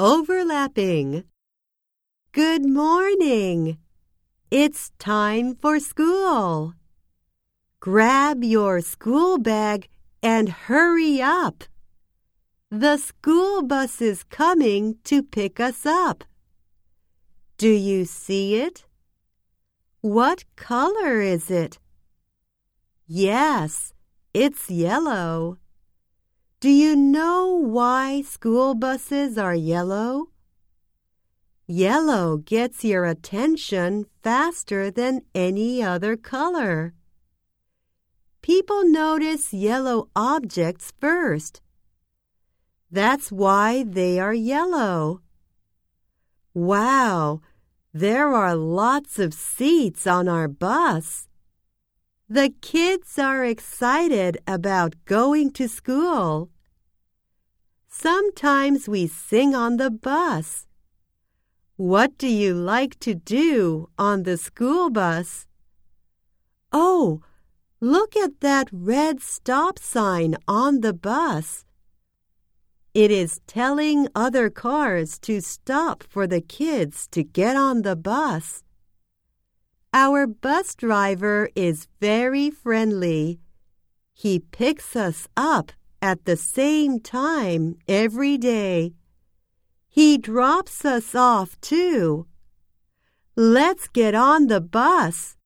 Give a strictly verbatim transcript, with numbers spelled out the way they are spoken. overlapping. Good morning. It's time for school. Grab your school bag and hurry up. The school bus is coming to pick us up. Do you see it? What color is it? Yes, it's yellow. Do you know why school buses are yellow? Yellow gets your attention faster than any other color. People notice yellow objects first. That's why they are yellow. Wow!There are lots of seats on our bus. The kids are excited about going to school. Sometimes we sing on the bus. What do you like to do on the school bus? Oh, look at that red stop sign on the bus. It is telling other cars to stop for the kids to get on the bus. Our bus driver is very friendly. He picks us up at the same time every day. He drops us off too. Let's get on the bus.